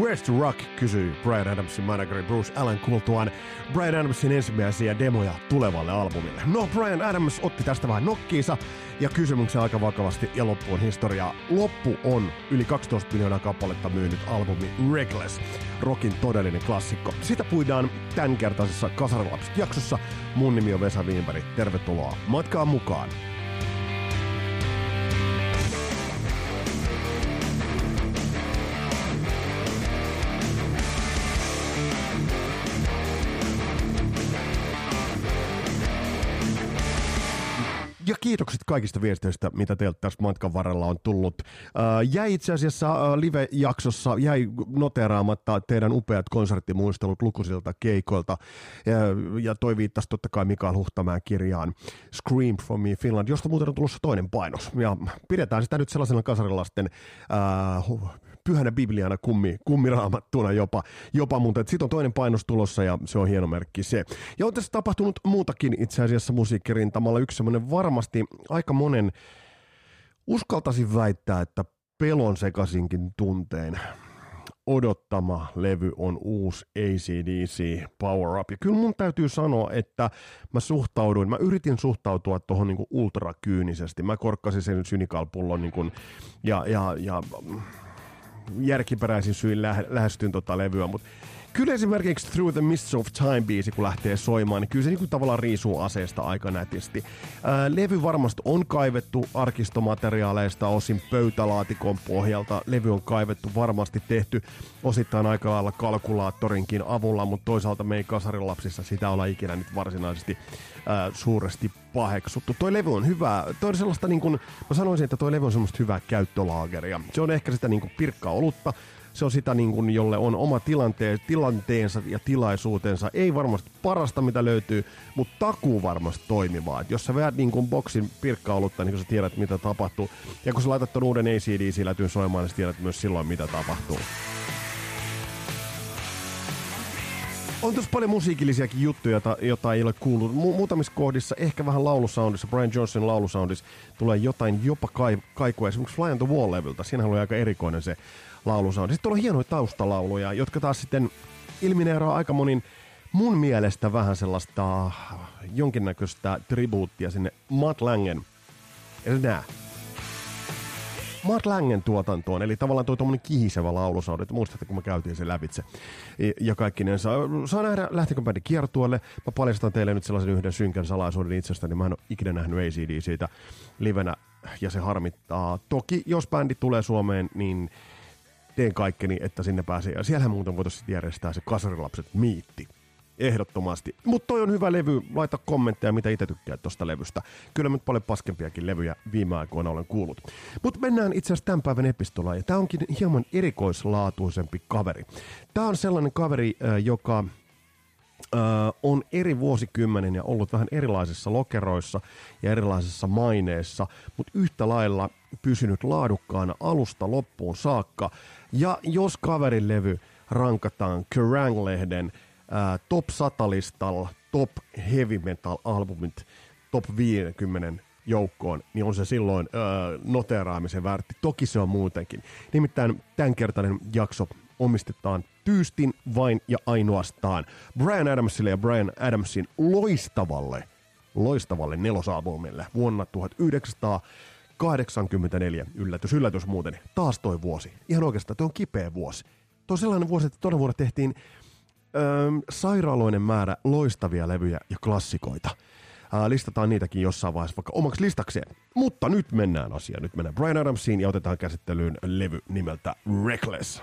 West Rock kysyy Bryan Adamsin manageri Bruce Allen kuultuaan Bryan Adamsin ensimmäisiä demoja tulevalle albumille. No, Bryan Adams otti tästä vähän nokkiinsa ja kysymyksen aika vakavasti ja loppu on historiaa. Loppu on yli 12 miljoonaa kappaletta myynyt albumi Reckless, rockin todellinen klassikko. Sitä puidaan tämänkertaisessa Kasarvapset-jaksossa. Mun nimi on Vesa Wimberg. Tervetuloa matkaan mukaan. Ja kiitokset kaikista viesteistä, mitä teiltä tässä matkan varrella on tullut. Jäi itse asiassa live-jaksossa, jäi noteraamatta teidän upeat konserttimuistelut lukuisilta keikoilta. Ja toi viittasi totta kai Mikael Huhtamään kirjaan Scream for me Finland, josta muuten on tulossa toinen painos. Ja pidetään sitä nyt sellaisena kasarilasten pyhänä bibliana kummiraamattuuna jopa mutta sitten on toinen painos tulossa ja se on hieno merkki se. Ja on tässä tapahtunut muutakin itse asiassa musiikkirintamalla. Yksi semmoinen varmasti aika monen, uskaltaisin väittää, että pelon sekaisinkin tunteen odottama levy on uusi AC/DC Power Up. Ja kyllä mun täytyy sanoa, että mä yritin suhtautua tuohon niinku ultrakyynisesti. Mä korkkasin sen synikalpullon niinku ja järkiperäisin syin lähestyn tota levyä, mutta kyllä esimerkiksi Through the Mists of Time -biisi, kun lähtee soimaan, niin kyllä se niin kuin tavallaan riisuu aseesta aika nätisti. Levy varmasti on kaivettu arkistomateriaaleista, osin pöytälaatikon pohjalta. Levy on kaivettu, varmasti tehty osittain aika lailla kalkulaattorinkin avulla, mutta toisaalta me ei kasarilapsissa sitä olla ikinä nyt varsinaisesti suuresti paheksuttu. Toi levy on hyvä, toi on sellaista niin kuin, mä sanoisin, että toi levy on semmoista hyvää käyttölaageria. Se on ehkä sitä niin kuin pirkkaa olutta. Se on sitä, niin kuin, jolle on oma tilanteensa ja tilaisuutensa. Ei varmasti parasta, mitä löytyy, mutta takuu varmasti toimivaa. Et jos sä vedät niin kuin boksin pirkka-olutta, niin kun sä tiedät, mitä tapahtuu. Ja kun sä laitat ton uuden AC/DC-lätyn soimaan, niin sä tiedät myös silloin, mitä tapahtuu. On tossa paljon musiikillisiakin juttuja, jota ei ole kuullut. Muutamissa kohdissa, ehkä vähän laulusoundissa, Brian Johnson laulusoundissa, tulee jotain jopa kaikua. Esimerkiksi Fly on the Wall-levyltä. Siinähän oli aika erikoinen se laulusoundi. Sitten on hienoja taustalauluja, jotka taas sitten ilmineeraa aika monin mun mielestä vähän sellaista jonkinnäköistä tribuuttia sinne Mutt Langen. Mutt Langen tuotantoon, eli tavallaan tuo tommonen kihisevä laulusoundi, että muistatte, kun me käytiin sen lävitse. Ja kaikki ne saa nähdä, lähtikö bändi kiertueelle. Mä paljastan teille nyt sellaisen yhden synkän salaisuuden itsestäni, mä en ole ikinä nähnyt ACD siitä livenä, ja se harmittaa. Toki, jos bändi tulee Suomeen, niin teen kaikkeni, että sinne pääsee. Ja siellähän muuten voitaisiin järjestää se Kasarilapset-miitti. Ehdottomasti. Mutta toi on hyvä levy. Laita kommentteja, mitä itse tykkää tosta levystä. Kyllä nyt paljon paskempiakin levyjä viime aikoina olen kuullut. Mutta mennään itse asiassa tämän päivän epistolaan. Ja tää onkin hieman erikoislaatuisempi kaveri. Tää on sellainen kaveri, joka on eri vuosikymmenen ja ollut vähän erilaisissa lokeroissa ja erilaisissa maineissa, mutta yhtä lailla pysynyt laadukkaana alusta loppuun saakka. Ja jos kaverin levy rankataan Kerrang-lehden top 100-listalla top heavy metal albumit top 50 joukkoon, niin on se silloin noteraamisen väärti. Toki se on muutenkin. Nimittäin tämänkertainen jakso omistetaan tyystin vain ja ainoastaan Bryan Adamsille ja Bryan Adamsin loistavalle nelosalbumille vuonna 1984. Yllätys, yllätys muuten. Taas toi vuosi. Ihan oikeastaan, toi on kipeä vuosi. Toi on sellainen vuosi, että tuona vuonna tehtiin sairaaloinen määrä loistavia levyjä ja klassikoita. Listataan niitäkin jossain vaiheessa vaikka omaksi listakseen. Mutta nyt mennään asiaan. Nyt mennään Bryan Adamsiin ja otetaan käsittelyyn levy nimeltä Reckless.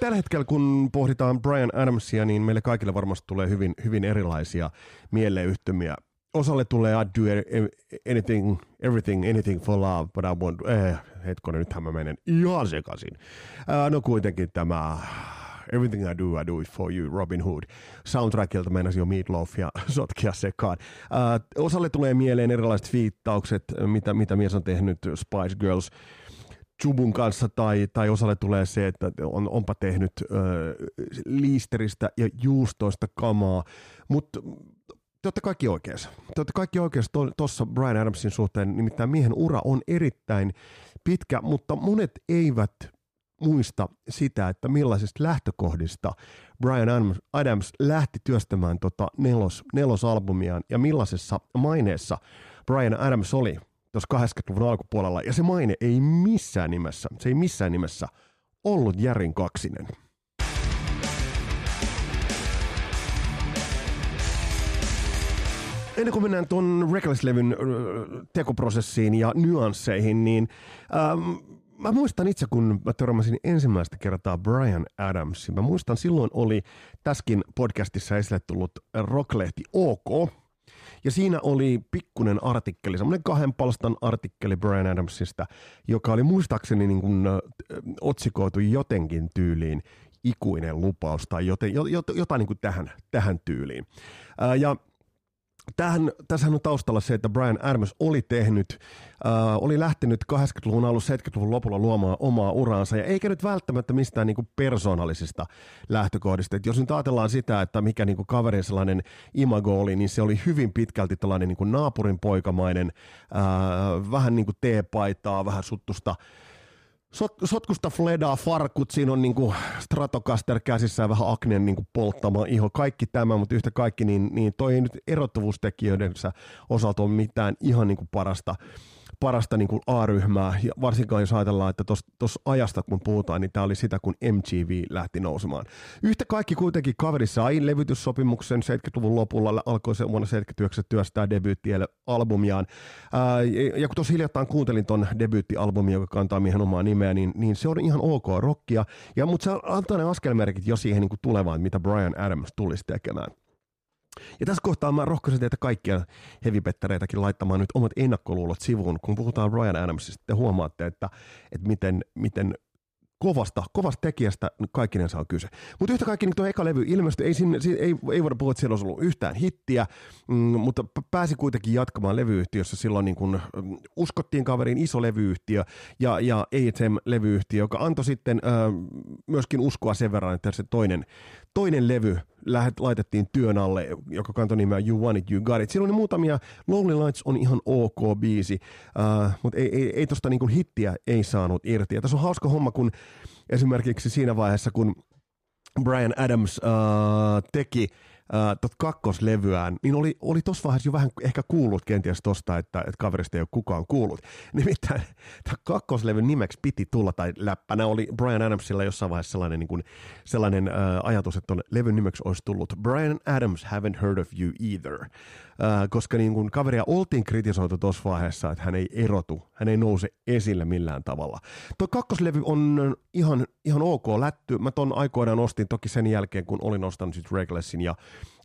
Tällä hetkellä, kun pohditaan Bryan Adamsia, niin meille kaikille varmasti tulee hyvin, hyvin erilaisia mieleyhtymiä. Osalle tulee I'd do anything, everything, anything for love, but I want... Hetkonen, nythän mä menen ihan sekaisin. No kuitenkin tämä Everything I do it for you, Robin Hood. Soundtrackilta meinasi jo Meatloaf ja sotkia sekaan. Osalle tulee mieleen erilaiset viittaukset, mitä mies on tehnyt Spice Girls Chubun kanssa, tai osalle tulee se, että onpa tehnyt liisteristä ja juustoista kamaa, mutta Te olette kaikki oikeassa. Te olette kaikki oikeassa tuossa Bryan Adamsin suhteen, nimittäin miehen ura on erittäin pitkä, mutta monet eivät muista sitä, että millaisista lähtökohdista Bryan Adams lähti työstämään tota nelosalbumiaan ja millaisessa maineessa Bryan Adams oli tuossa 80-luvun alkupuolella, ja se maine ei missään nimessä, se ei missään nimessä ollut järin kaksinen. Ennen kuin mennään tuon Reckless-levyn tekoprosessiin ja nyansseihin, niin mä muistan itse, kun mä törmäsin ensimmäistä kertaa Bryan Adamsin. Mä muistan, silloin oli tässäkin podcastissa esille tullut Rocklehti OK, ja siinä oli pikkunen artikkeli, semmoinen 2 palstan artikkeli Bryan Adamsista, joka oli muistaakseni niin kuin otsikoitu jotenkin tyyliin ikuinen lupaus tai jotain niin kuin tähän tyyliin. Ja tässähän on taustalla se, että Bryan Adams oli lähtenyt 80-luvun alussa, 70-luvun lopulla luomaan omaa uraansa, ja eikä nyt välttämättä mistään niin kuin persoonallisista lähtökohdista. Et jos nyt ajatellaan sitä, että mikä niin kuin kaverin sellainen imago oli, niin se oli hyvin pitkälti tällainen niin kuin naapurin poikamainen, vähän niin kuin teepaitaa, vähän suttusta, sotkusta fledaa, farkut, siinä on niinku Stratocaster käsissä ja vähän akneen niinku polttama iho, kaikki tämä, mutta yhtä kaikki, niin toi ei nyt erottuvuustekijöidensä osalta ole mitään ihan niinku parasta niinku A-ryhmää, ja varsinkaan jos ajatellaan, että tuossa ajasta kun puhutaan, niin tämä oli sitä, kun MTV lähti nousemaan. Yhtä kaikki kuitenkin kaveri sai levytyssopimuksen 70-luvun lopulla, alkoi se vuonna 79 työstää debyyttialbumiaan, ja kun tuossa hiljattain kuuntelin ton debyyttialbumin, joka kantaa miehen omaa nimeä, niin se on ihan ok rockia, ja mutta se antaa ne askelmerkit jo siihen niinku tulevaan, mitä Bryan Adams tulisi tekemään. Ja tässä kohtaa mä rohkaisen teitä kaikkia heavy-pettereitäkin laittamaan nyt omat ennakkoluulot sivuun. Kun puhutaan Bryan Adamsista, te huomaatte, että miten kovasta tekijästä kaikkinensa on kyse. Mutta yhtä kaikki niin tuo eka levy ilmestyi, ei voida puhua, että siellä olisi ollut yhtään hittiä, mutta pääsi kuitenkin jatkamaan levyyhtiössä silloin, niin kun uskottiin kaveriin, iso levyyhtiö ja A.T.M.-levyyhtiö, joka antoi sitten myöskin uskoa sen verran, että se toinen levy laitettiin työn alle, joka kantoi nimeä You Want It You Got It. Siinä oli muutamia, Lonely Lights on ihan ok biisi, mutta ei tuosta niin kuin hittiä ei saanut irti. Ja tässä on hauska homma, kun esimerkiksi siinä vaiheessa, kun Bryan Adams teki tot kakkoslevyään, niin oli tuossa vaiheessa jo vähän ehkä kuullut kenties tosta, että kaverista ei ole kukaan kuullut. Nimittäin tämän kakkoslevyn nimeksi piti tulla, tai läppänä oli Bryan Adamsilla jossain vaiheessa sellainen ajatus, että ton levyn nimeksi olisi tullut Bryan Adams Haven't Heard of You Either, koska niin kun kaveria oltiin kritisoitu tuossa vaiheessa, että hän ei erotu, hän ei nouse esille millään tavalla. Tuo kakkoslevy on ihan ok lätty. Mä ton aikoinaan ostin toki sen jälkeen, kun olin ostanut sit Recklessin ja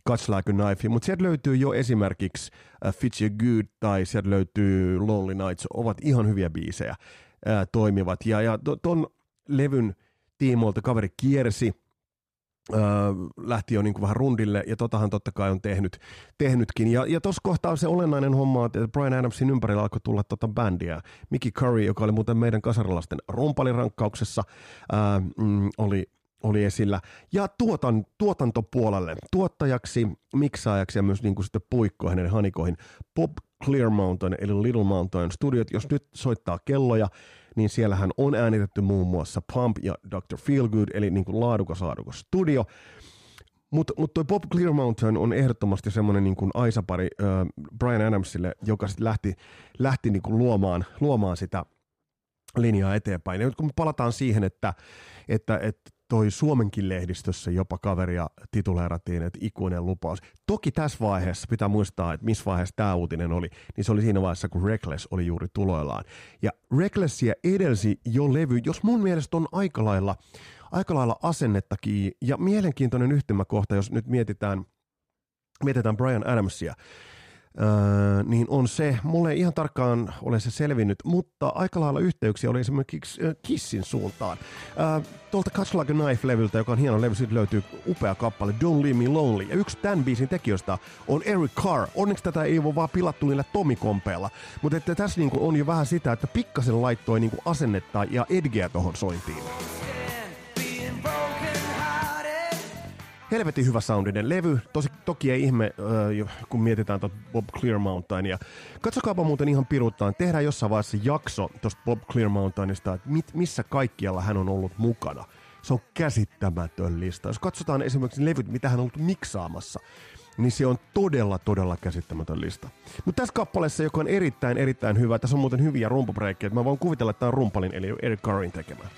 Cuts Like a Knife, mutta sieltä löytyy jo esimerkiksi Fits Ya Good tai sieltä löytyy Lonely Nights, ovat ihan hyviä biisejä, toimivat. Ja ton levyn tiimoilta kaveri kiersi, lähti jo niin kuin vähän rundille, ja totahan totta kai on tehnytkin. Ja tuossa kohtaa se olennainen homma, että Bryan Adamsin ympärillä alkoi tulla bändiä. Mickey Curry, joka oli muuten meidän kasarilasten rumpalinrankkauksessa, oli esillä, ja tuotantopuolelle, tuottajaksi, miksaajaksi ja myös niin kuin sitten puikkoa hänen hanikoihin, Bob Clearmountain eli Little Mountain Studiot. Jos nyt soittaa kelloja, niin siellähän on äänitetty muun muassa Pump ja Dr. Feelgood, eli niin kuin laadukas studio. Mutta toi Bob Clearmountain on ehdottomasti semmoinen niin kuin aisapari Bryan Adamsille, joka sitten lähti niin kuin luomaan sitä linjaa eteenpäin. Ja nyt kun me palataan siihen, että toi Suomenkin lehdistössä jopa kaveria tituleerattiin, että ikuinen lupaus. Toki tässä vaiheessa pitää muistaa, että missä vaiheessa tämä uutinen oli, niin se oli siinä vaiheessa, kun Reckless oli juuri tuloillaan. Ja Recklessia edelsi jo levy, jos mun mielestä on aika lailla asennettakin, ja mielenkiintoinen yhtymäkohta, jos nyt mietitään Bryan Adamsia, niin on se, mulle ei ihan tarkkaan ole se selvinnyt, mutta aika lailla yhteyksiä oli esimerkiksi Kissin suuntaan. Tuolta Cuts Like a Knife-levyltä, joka on hieno levy, siitä löytyy upea kappale Don't Leave Me Lonely, ja yksi tämän biisin tekijöistä on Eric Carr. Onneksi tätä ei ole vaan pilattu niillä Tomi-kompeilla, mutta että tässä niin kuin on jo vähän sitä, että pikkasen laittoi niin kuin asennetta ja edgeä tohon sointiin. helvetin hyvä soundinen levy. Toki ei ihme, kun mietitään tuota Bob Clearmountainia. Katsokaapa muuten ihan piruuttaan. Tehdään jossain vaiheessa jakso tuosta Bob Clearmountainista, että missä kaikkialla hän on ollut mukana. Se on käsittämätön lista. Jos katsotaan esimerkiksi levyt, mitä hän on ollut miksaamassa, niin se on todella, todella käsittämätön lista. Mutta tässä kappaleessa, joka on erittäin, erittäin hyvä, tässä on muuten hyviä rumpabreikkejä, että mä voin kuvitella, että tämä on rumpalin, eli Eric Carrin tekemään.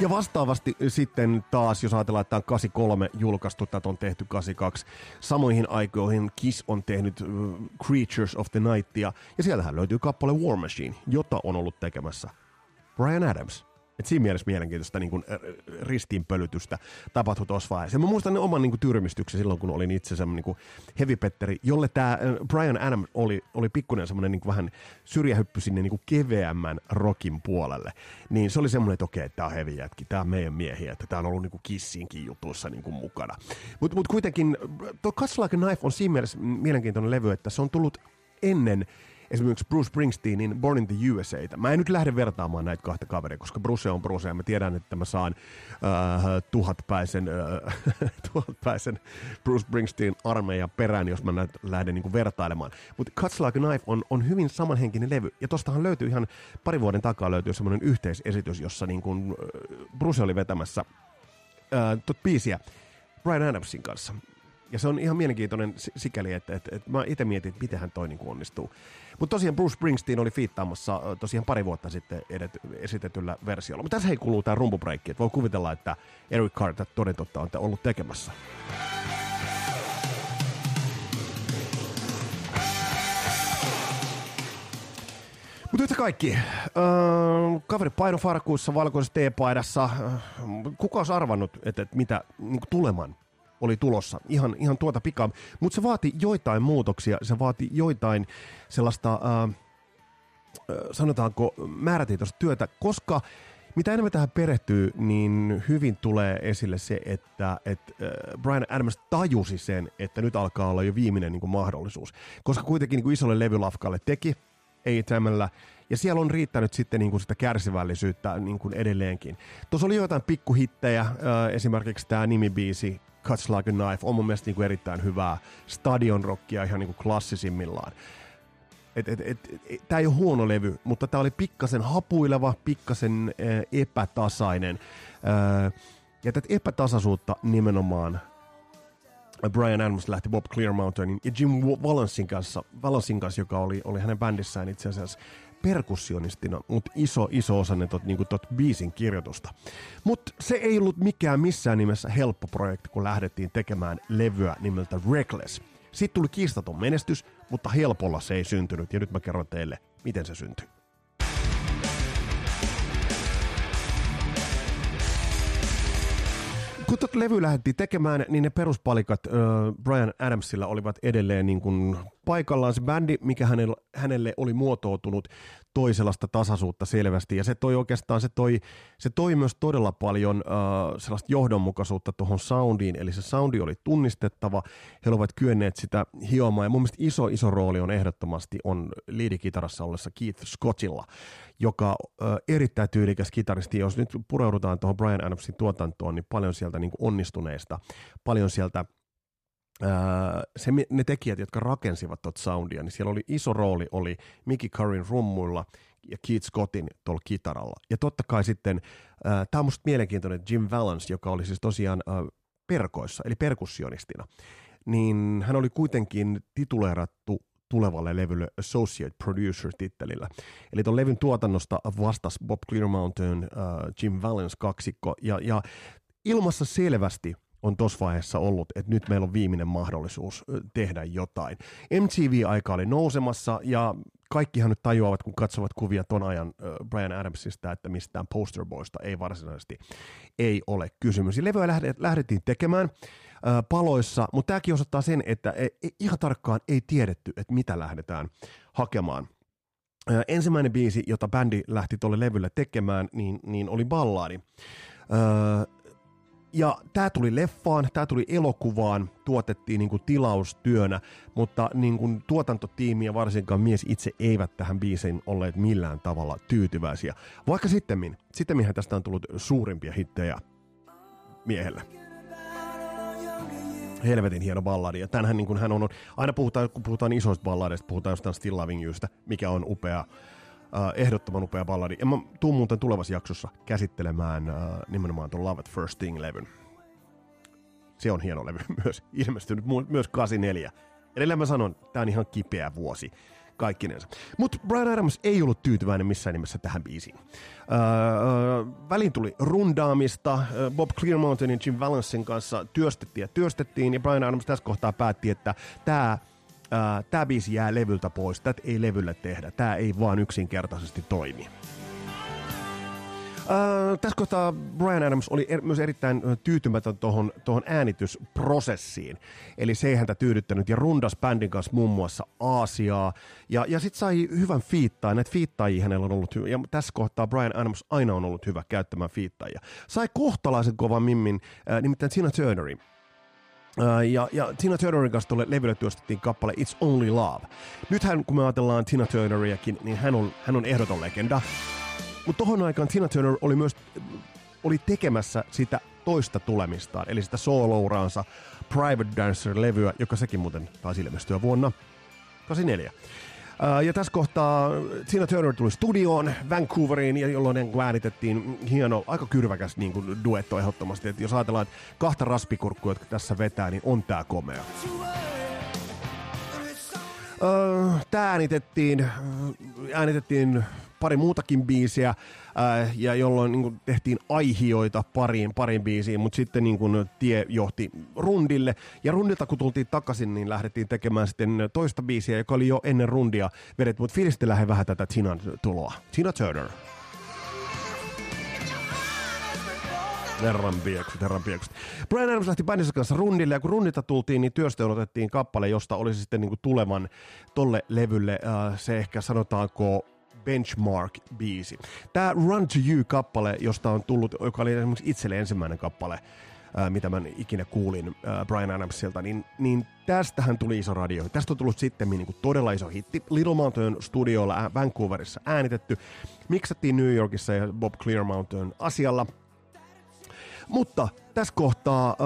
Ja vastaavasti sitten taas, jos ajatellaan, että tämä on 83 julkaistu, tätä on tehty 82. Samoihin aikoihin Kiss on tehnyt Creatures of the Nightia, ja sieltähän löytyy kappale War Machine, jota on ollut tekemässä Bryan Adams. Et siinä mielessä mielenkiintoista niin kun ristiinpölytystä tapahtui tuossa vaiheessa. Mä muistan ne oman niin tyrmistyksen silloin, kun olin itse semmoinen niin hevipetteri, jolle tämä Bryan Adams oli pikkuinen semmoinen niin vähän syrjähyppy sinne niin keveämmän rockin puolelle. Niin se oli semmoinen, että okei, tämä on heavy jätki, tämä on meidän miehiä, että tämä on ollut niin Kissinkin jutuissa niin mukana. Mutta kuitenkin tuo Cuts Like a Knife on siinä mielessä mielenkiintoinen levy, että se on tullut ennen esimerkiksi Bruce Springsteenin Born in the USA:tä. Mä en nyt lähde vertaamaan näitä kahta kaveria, koska Bruce on Bruce ja mä tiedän, että mä saan tuhatpäisen Bruce Springsteen armeijan perään, jos mä lähden niin kuin vertailemaan. Mutta Cuts Like a Knife on hyvin samanhenkinen levy, ja tostahan löytyy ihan pari vuoden takaa löytyy semmoinen yhteisesitys, jossa niin kuin Bruce oli vetämässä biisiä Bryan Adamsin kanssa. Ja se on ihan mielenkiintoinen sikäli, että mä itse mietin, että miten hän toi niin onnistuu. Mutta tosiaan Bruce Springsteen oli fiittaamassa tosiaan pari vuotta sitten esitetyllä versiolla. Mutta tässä ei kuluu tää rumpubreikki, että voi kuvitella, että Eric Carr toden totta on ollut tekemässä. Mutta yhtä kaikki. Kaveri painofarkuissa, valkoisessa teepaidassa. Kuka olisi arvannut, että mitä niin tuleman oli tulossa ihan tuota pikaa, mutta se vaati joitain muutoksia, se vaati joitain sellaista, sanotaanko, määrätietoista työtä, koska mitä enemmän tähän perehtyy, niin hyvin tulee esille se, että Bryan Adams tajusi sen, että nyt alkaa olla jo viimeinen niin kuin mahdollisuus, koska kuitenkin niin kuin isolle levylafkalle teki A.T.M.:llä, ja siellä on riittänyt sitten niin kuin sitä kärsivällisyyttä niin kuin edelleenkin. Tuossa oli joitain pikkuhittejä, esimerkiksi tämä nimibiisi, Cuts Like a Knife on mun mielestä niin kuin erittäin hyvää stadionrockia ihan niin kuin klassisimmillaan. Tämä ei ole huono levy, mutta tämä oli pikkasen hapuileva, pikkasen epätasainen. Ja tätä epätasaisuutta nimenomaan Bryan Adams lähti Bob Clearmountainin ja Jim Valancein kanssa, joka oli hänen bändissään itse asiassa perkussionistina, mutta iso osa ne tot biisin kirjoitusta. Mutta se ei ollut mikään missään nimessä helppo projekti, kun lähdettiin tekemään levyä nimeltä Reckless. Siitä tuli kiistaton menestys, mutta helpolla se ei syntynyt, ja nyt mä kerron teille, miten se syntyi. Kun tuota levyä lähdettiin tekemään, niin ne peruspalikat Bryan Adamsilla olivat edelleen niin kuin paikallaan. Se bändi, mikä hänelle oli muotoutunut, toi sellaista tasaisuutta selvästi. Ja se toi myös todella paljon sellaista johdonmukaisuutta tuohon soundiin. Eli se soundi oli tunnistettava. He olivat kyenneet sitä hiomaan. Ja mun mielestä iso rooli on ehdottomasti liidikitarassa ollessa Keith Scottilla, joka erittäin tyylikäs kitaristi. Jos nyt pureudutaan tuohon Bryan Adamsin tuotantoon, niin paljon sieltä niin kuin onnistuneista, paljon sieltä ne tekijät, jotka rakensivat tuota soundia, niin siellä oli iso rooli, oli Mickey Currin rummuilla ja Keith Scottin tuolla kitaralla. Ja totta kai sitten, tämä on musta mielenkiintoinen, Jim Vallance, joka oli siis tosiaan perkoissa, eli perkussionistina, niin hän oli kuitenkin tituleerattu tulevalle levylle Associate Producer-tittelillä. Eli tuon levyn tuotannosta vastasi Bob Clearmountain, Jim Vallance kaksikko, ja ilmassa selvästi on tuossa vaiheessa ollut, että nyt meillä on viimeinen mahdollisuus tehdä jotain. MTV-aika oli nousemassa, ja kaikkihan nyt tajuavat, kun katsovat kuvia ton ajan Bryan Adamsista, että mistään posterboista ei varsinaisesti ei ole kysymys. Levyä lähdettiin tekemään paloissa, mutta tämäkin osoittaa sen, että ihan tarkkaan ei tiedetty, että mitä lähdetään hakemaan. Ensimmäinen biisi, jota bändi lähti tuolle levylle tekemään, niin oli ballaadi. Ja tämä tuli leffaan, tämä tuli elokuvaan, tuotettiin niinku tilaustyönä, mutta niinku tuotantotiimi ja varsinkaan mies itse eivät tähän biisiin olleet millään tavalla tyytyväisiä. Vaikka sittemmin tästä on tullut suurimpia hittejä miehelle. helvetin hieno balladi. Ja tämähän niin kuin hän on, aina puhutaan, kun puhutaan isoista balladeista, puhutaan jostain Still Loving Yousta, mikä on upea, ehdottoman upea balladi. Ja mä tuun muuten tulevassa jaksossa käsittelemään nimenomaan tuon Love at First Thing-levyn. Se on hieno levy myös, ilmestynyt myös 84. Edelleen mä sanon, tää on ihan kipeä vuosi kaikkinensa. Mutta Bryan Adams ei ollut tyytyväinen missään nimessä tähän biisiin. Väliin tuli rundaamista, Bob Clearmountainin Jim Vallancen kanssa työstettiin, ja Bryan Adams tässä kohtaa päätti, että tää biisi jää levyltä pois, tätä ei levylle tehdä, tää ei vaan yksinkertaisesti toimi. Tässä kohtaa Bryan Adams oli myös erittäin tyytymätön tuohon äänitysprosessiin. Eli se ei häntä tyydyttänyt ja rundas bändin kanssa muun muassa Aasiaa. Ja sitten sai hyvän fiittain. Näitä fiittaajia hänellä on ollut hyvä. Ja tässä kohtaa Bryan Adams aina on ollut hyvä käyttämään fiittaajia. Sai kohtalaisen kovan mimmin, nimittäin Tina Turnerin. Ja Tina Turnerin kanssa tuolle levylle työstettiin kappale It's Only Love. Nythän kun me ajatellaan Tina Turneriäkin, niin hän on ehdoton legenda. Mutta tohon aikaan Tina Turner oli myös tekemässä sitä toista tulemistaan, eli sitä solouraansa Private Dancer-levyä, joka sekin muuten taisi ilmestyä vuonna 84. Ja tässä kohtaa Tina Turner tuli studioon Vancouveriin, jolloin äänitettiin hieno, aika kyrväkäs niin kuin duetto ehdottomasti. Et jos ajatellaan kahta raspikurkkua, jotka tässä vetää, niin on tää komea. Tää äänitettiin pari muutakin biisiä, ja jolloin niin kuin tehtiin aihioita pariin biisiin, mutta sitten niin kuin tie johti rundille. Ja rundilta kun tultiin takaisin, niin lähdettiin tekemään sitten toista biisiä, joka oli jo ennen rundia vedetty, mutta fiilistellään vähän tätä Tinan tuloa. Tina Turner. Herran piekset. Bryan Adams lähti bändinsä kanssa rundille, ja kun rundilta tultiin, niin työstöön otettiin kappale, josta olisi sitten niin kuin tulevan tolle levylle se ehkä sanotaanko benchmark-biisi. Tämä Run to You-kappale, josta on tullut, joka oli esimerkiksi itselle ensimmäinen kappale, mitä mä ikinä kuulin Bryan Adamsilta, niin tästähän tuli iso radio. Tästä on tullut sitten niin todella iso hitti. Little Mountain studiolla Vancouverissa äänitetty. Miksattiin New Yorkissa ja Bob Clearmountain asialla. Mutta tässä kohtaa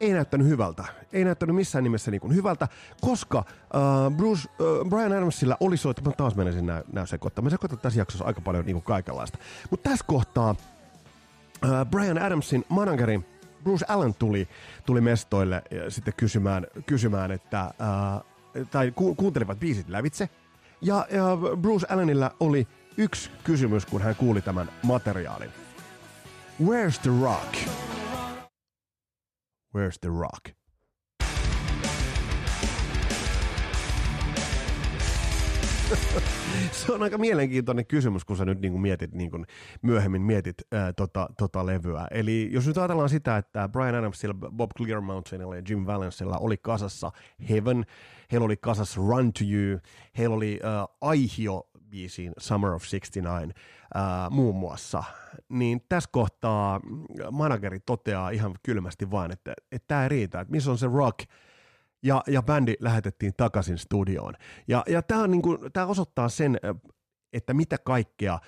ei näyttänyt hyvältä. Ei näyttänyt missään nimessä niin kuin hyvältä, koska Bryan Adamsilla oli soittu. Mä taas menisin nää sekoittamaan. Mä sekoitan tässä jaksossa aika paljon niin kuin kaikenlaista. Mutta tässä kohtaa Bryan Adamsin manageri Bruce Allen tuli mestoille sitten kysymään että, tai kuuntelivat biisit lävitse. Ja Bruce Allenilla oli yksi kysymys, kun hän kuuli tämän materiaalin. Where's the rock? Where's the rock? Se on aika mielenkiintoinen kysymys, kun sä nyt niin mietit, niin myöhemmin mietit tota levyä. Eli jos nyt ajatellaan sitä, että Bryan Adamsilla, Bob Clearmountainilla ja Jim Vallancella oli kasassa Heaven, heillä oli kasassa Run to You, heillä oli aihio biisiin Summer of 69 muun muassa, niin tässä kohtaa manageri toteaa ihan kylmästi vaan, että tämä ei riitä, että missä on se rock, ja bändi lähetettiin takaisin studioon. Ja tämä niinku, osoittaa sen, että mitä kaikkea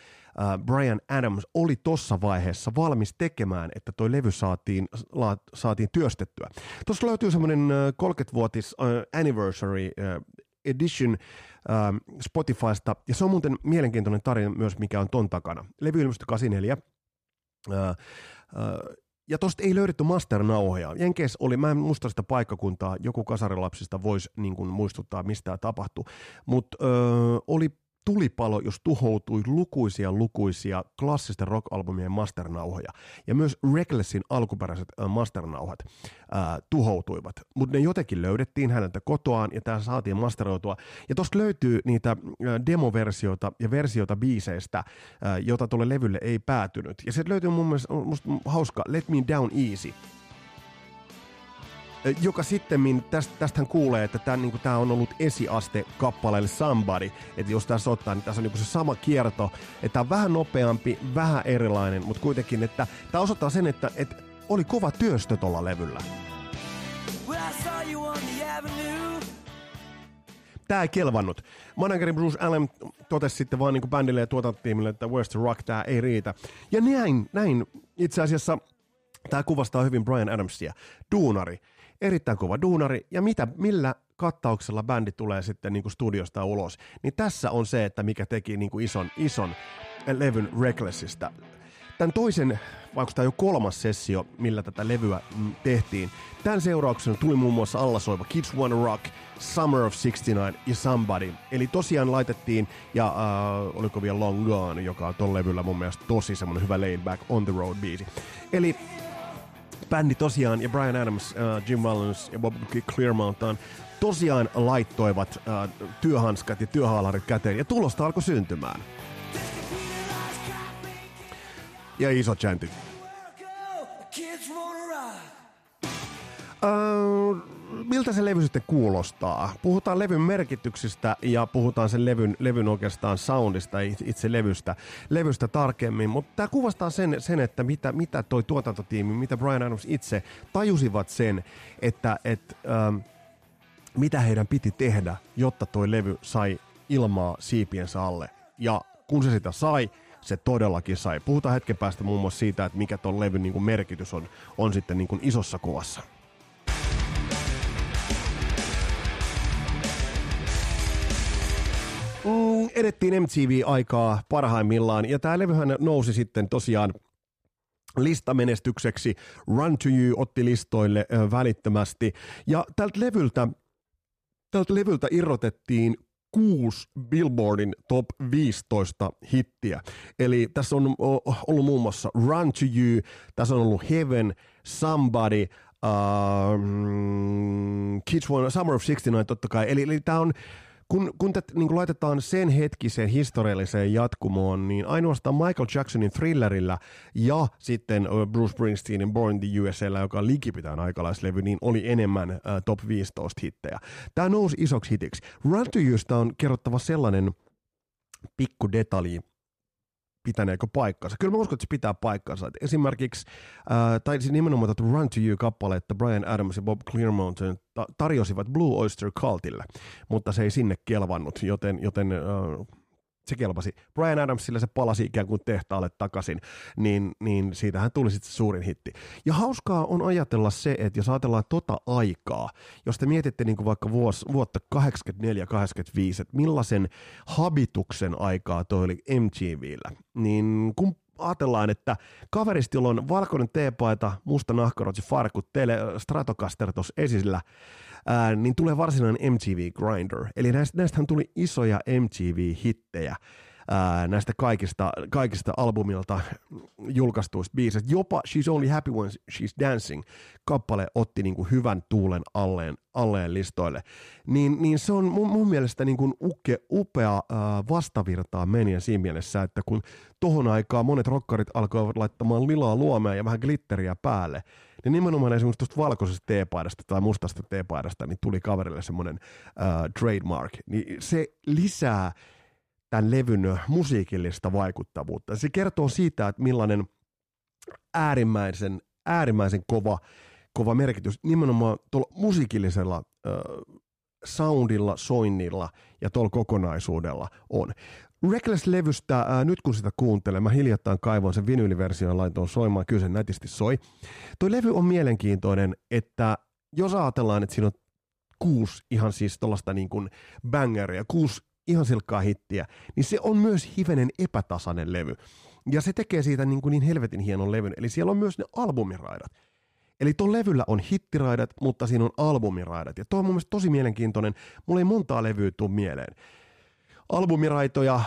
Bryan Adams oli tuossa vaiheessa valmis tekemään, että toi levy saatiin työstettyä. Tuossa löytyy semmoinen 30-vuotis anniversary edition Spotifysta, ja se on muuten mielenkiintoinen tarina myös, mikä on ton takana. Levy ilmestyi 84, ja tosta ei löydetty masternauhoja. Jenkeissä oli, mä en muista sitä paikkakuntaa, joku kasarilapsista voisi niin kuin muistuttaa, mistä tapahtui, mutta oli tulipalo, jos tuhoutui lukuisia klassisten rock-albumien masternauhoja. Ja myös Recklessin alkuperäiset masternauhat tuhoutuivat. Mutta ne jotenkin löydettiin häneltä kotoaan ja tämä saatiin masteroitua. Ja tosta löytyy niitä demoversioita ja versioita biiseistä, jota tuolle levylle ei päätynyt. Ja se löytyy mun mielestä hauska Let Me Down Easy, joka sitten, tästähän kuulee, että tämä niinku, on ollut esiaste kappaleelle Somebody, että jos tässä ottaa, niin tässä on niinku se sama kierto, että tämä on vähän nopeampi, vähän erilainen, mutta kuitenkin, että tämä osoittaa sen, että oli kova työstö tuolla levyllä. Tämä ei kelvannut. Manageri Bruce Allen totesi sitten vaan niinku bändille ja tuotantotiimille, että Where's the Rock, tämä ei riitä. Ja näin itse asiassa, tämä kuvastaa hyvin Bryan Adamsia, duunari. erittäin kova duunari, ja millä kattauksella bändi tulee sitten niin kuin studiosta ulos, niin tässä on se, että mikä teki niin kuin ison levyn Recklessistä. Tämän toisen, vaikka tämä jo kolmas sessio, millä tätä levyä tehtiin, tämän seurauksena tuli muun muassa allasoiva Kids Wanna Rock, Summer of 69 ja Somebody. Eli tosiaan laitettiin, ja oliko vielä Long Gone, joka on ton levyllä mun mielestä tosi semmonen hyvä laid back on the road biisi. Eli bändi tosiaan, ja Bryan Adams, Jim Vallance ja Bob Clearmountain tosiaan laittoivat työhanskat ja työhaalarit käteen, ja tulosta alkoi syntymään. Ja iso chantti. Miltä se levy sitten kuulostaa? Puhutaan levyn merkityksistä ja puhutaan sen levyn oikeastaan soundista, itse levystä tarkemmin, mutta tämä kuvastaa sen että mitä toi tuotantotiimi, mitä Bryan Adams itse tajusivat sen, että mitä heidän piti tehdä, jotta toi levy sai ilmaa siipiensä alle. Ja kun se sitä sai, se todellakin sai. Puhutaan hetken päästä muun muassa siitä, että mikä ton levyn niin kuin merkitys on sitten niin kuin isossa kuvassa. Edettiin MTV-aikaa parhaimmillaan, ja tämä levyhän nousi sitten tosiaan listamenestykseksi. Run to You otti listoille välittömästi, ja tältä levyltä irrotettiin 6 Billboardin top 15 hittiä. Eli tässä on ollut muun muassa Run to You, tässä on ollut Heaven, Somebody, Kids Wanna, Summer of 69 totta kai. Eli tämä on, kun tätä niin kun laitetaan sen hetkiseen historialliseen jatkumoon, niin ainoastaan Michael Jacksonin Thrillerillä ja sitten Bruce Springsteenin Born the USA:llä, joka on likipitään aikalaislevy, niin oli enemmän top 15 hittejä. Tämä nousi isoksi hitiksi. Run to Yousta on kerrottava sellainen pikku detalji, pitäneekö paikkansa. Kyllä mä uskon, että se pitää paikkansa. Et esimerkiksi, tai nimenomaan tätä Run to You-kappaletta Bryan Adams ja Bob Clearmountain tarjosivat Blue Oyster Cultille, mutta se ei sinne kelvannut, joten se kelpasi. Bryan Adamsilla se palasi ikään kuin tehtaalle takaisin, niin siitähän tuli sitten suurin hitti. Ja hauskaa on ajatella se, että jos ajatellaan tota aikaa, jos te mietitte niin kuin vaikka vuotta 1984-1985, että millaisen habituksen aikaa toi oli MTVllä, niin kun ajatellaan, että kaveristi, jolla on valkoinen teepaita, musta nahkarotsi, farkut, Stratocaster tuossa esillä, niin tulee varsinainen MTV Grinder. Eli näistähän tuli isoja MTV-hittejä näistä kaikista albumilta julkaistuista biiseistä. Jopa She's Only Happy When She's Dancing -kappale otti niin kuin hyvän tuulen alleen listoille. Niin se on mun mielestä niin kuin upea vastavirtaa meniä siinä mielessä, että kun tohon aikaan monet rockarit alkoivat laittamaan lilaa luomea ja vähän glitteriä päälle, niin nimenomaan esimerkiksi tuosta valkoisesta teepaidasta tai mustasta teepaidasta niin tuli kaverille semmoinen trademark. Niin se lisää tämän levyn musiikillista vaikuttavuutta. Se kertoo siitä, että millainen äärimmäisen kova merkitys nimenomaan tuolla musiikillisella soundilla, soinnilla ja tuolla kokonaisuudella on. Reckless-levystä, nyt kun sitä kuuntelen, mä hiljattain kaivoin sen vinyyliversion ja laitoin soimaan, kyllä se nätisti soi. Toi levy on mielenkiintoinen, että jos ajatellaan, että siinä on 6 ihan siis tuollaista niin kuin bangeria, 6 ihan silkkaa hittiä, niin se on myös hivenen epätasainen levy. Ja se tekee siitä niin helvetin hienon levyn. Eli siellä on myös ne albumiraidat. Eli tuon levyllä on hittiraidat, mutta siinä on albumiraidat. Ja tuo on mun mielestä tosi mielenkiintoinen. Mulla ei montaa levyä tule mieleen. Albumiraitoja,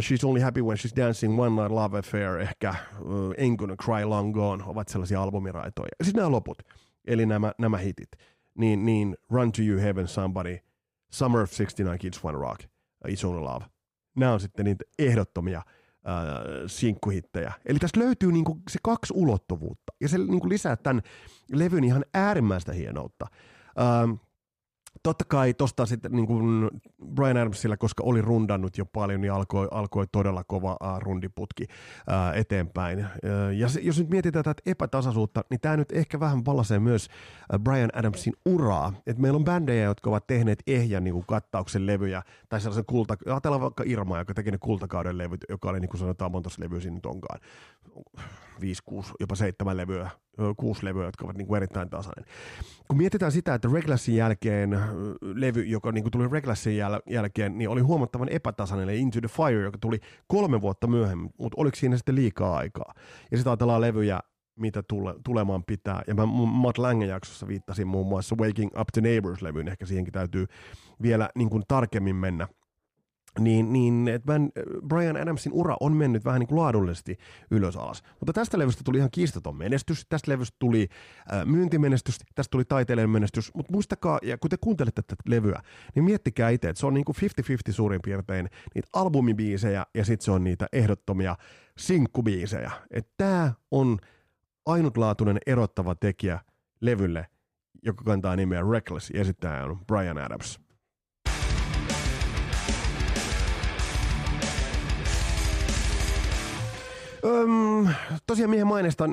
She's Only Happy When She's Dancing, One Night Love Affair, ehkä Ain't Gonna Cry, Long Gone, ovat sellaisia albumiraitoja. Ja sitten nämä loput, eli nämä hitit. Niin Run to You, Heaven, Somebody, Summer of 69, Kids Wanna Rock, It's Only Love. Nämä on sitten niitä ehdottomia sinkkuhittejä. Eli tässä löytyy niinku se 2 ulottuvuutta, ja se niinku lisää tämän levyn ihan äärimmäistä hienoutta. Totta kai tuosta sitten niin kuin Bryan Adamsilla, koska oli rundannut jo paljon, niin alkoi todella kova rundiputki eteenpäin. Ja se, jos nyt mietitään tätä epätasaisuutta, niin tämä nyt ehkä vähän valaisee myös Bryan Adamsin uraa. Et meillä on bändejä, jotka ovat tehneet ehjän niin kuin kattauksen levyjä, tai sellaisen ajatellaan vaikka Irmaa, joka teki ne kultakauden levyt, joka oli niin kuin sanotaan monta levyä siinä nyt onkaan. 5, 6, jopa 7 levyä, 6 levyä, jotka ovat niin kuin erittäin tasainen. Kun mietitään sitä, että Recklessin jälkeen levy, joka niin kuin tuli Recklessin jälkeen, niin oli huomattavan epätasainen, eli Into the Fire, joka tuli 3 vuotta myöhemmin, mutta oliko siinä sitten liikaa aikaa? Ja sitten ajatellaan levyjä, mitä tulemaan pitää. Ja mä Mutt Langen jaksossa viittasin muun muassa Waking Up to Neighbors-levyyn, ehkä siihenkin täytyy vielä niin kuin tarkemmin mennä. Niin että Bryan Adamsin ura on mennyt vähän niin kuin laadullisesti ylös alas. Mutta tästä levystä tuli ihan kiistaton menestys, tästä levystä tuli myyntimenestys, tästä tuli taiteellinen menestys, mutta muistakaa, ja kun te kuuntelette tätä levyä, niin miettikää itse, että se on niin kuin 50-50 suurin piirtein niitä albumibiisejä ja sitten se on niitä ehdottomia sinkkubiisejä. Että tää on ainutlaatuinen erottava tekijä levylle, joka kantaa nimeä Reckless, ja esittäjä on Bryan Adams. Tosiaan miehen maineesta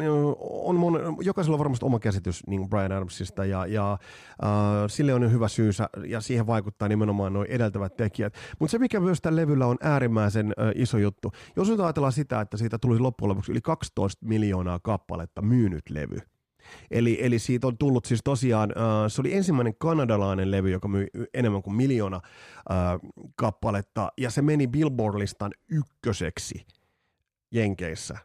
on jokaisella on varmasti oma käsitys niin Bryan Adamsista ja sille on hyvä syysä ja siihen vaikuttaa nimenomaan nuo edeltävät tekijät. Mutta se mikä myös tämän levyllä on äärimmäisen iso juttu, jos nyt ajatellaan sitä, että siitä tuli loppujen lopuksi yli 12 miljoonaa kappaletta myynyt levy. Eli siitä on tullut siis tosiaan, se oli ensimmäinen kanadalainen levy, joka myi enemmän kuin 1 miljoona kappaletta ja se meni Billboard-listan 1. Jenkeissä,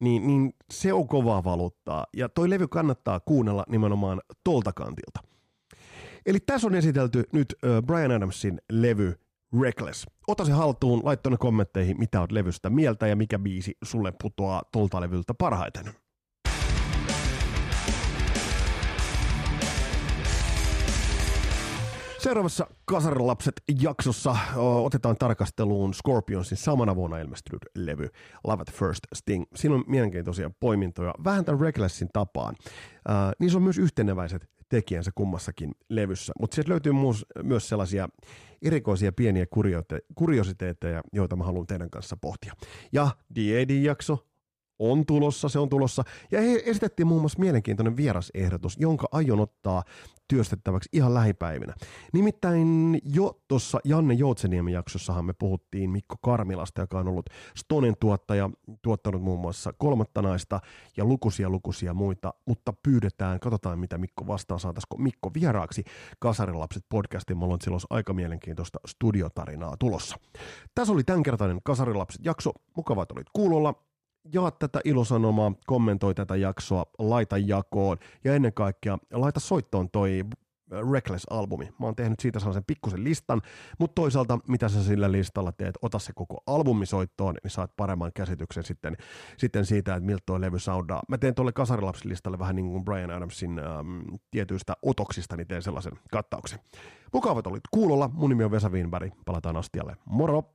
niin se on kovaa valuuttaa. Ja toi levy kannattaa kuunnella nimenomaan tolta kantilta. Eli tässä on esitelty nyt Bryan Adamsin levy Reckless. Ota se haltuun, laittaa ne kommentteihin, mitä oot levystä mieltä ja mikä biisi sulle putoaa tolta levyltä parhaiten. Seuraavassa Kasarvapset-jaksossa otetaan tarkasteluun Scorpionsin samana vuonna ilmestynyt levy Love at First Sting. Siinä on mielenkiintoisia poimintoja vähän tämän Recklessin tapaan. Niissä on myös yhteneväiset tekijänsä kummassakin levyssä, mutta sieltä löytyy myös sellaisia erikoisia pieniä kuriositeetteja, joita mä haluan teidän kanssa pohtia. Ja D.A.D-jakso on tulossa, se on tulossa. Ja he esitettiin muun muassa mielenkiintoinen vierasehdotus, jonka aion ottaa työstettäväksi ihan lähipäivinä. Nimittäin jo tuossa Janne Joutseniemen jaksossahan me puhuttiin Mikko Karmilasta, joka on ollut Stonen tuottaja, tuottanut muun muassa Kolmatta naista ja lukuisia muita, mutta pyydetään, katsotaan mitä Mikko vastaa, saataisiko Mikko vieraaksi Kasarilapset podcastiin, mulla on silloin aika mielenkiintoista studiotarinaa tulossa. Tässä oli tämänkertainen Kasarilapset jakso, mukavat olit kuulolla. Jaa tätä ilosanomaa, kommentoi tätä jaksoa, laita jakoon ja ennen kaikkea laita soittoon toi Reckless-albumi. Mä oon tehnyt siitä sellaisen pikkusen listan, mutta toisaalta mitä sä sillä listalla teet, ota se koko albumi soittoon, niin saat paremman käsityksen sitten siitä, että miltä toi levy soundaa. Mä teen tuolle Kasarilapsilistalle vähän niin kuin Bryan Adamsin tietyistä otoksista, niin teen sellaisen kattauksen. Mukavat olit kuulolla, mun nimi on Vesa Wimberg, palataan astialle. Moro!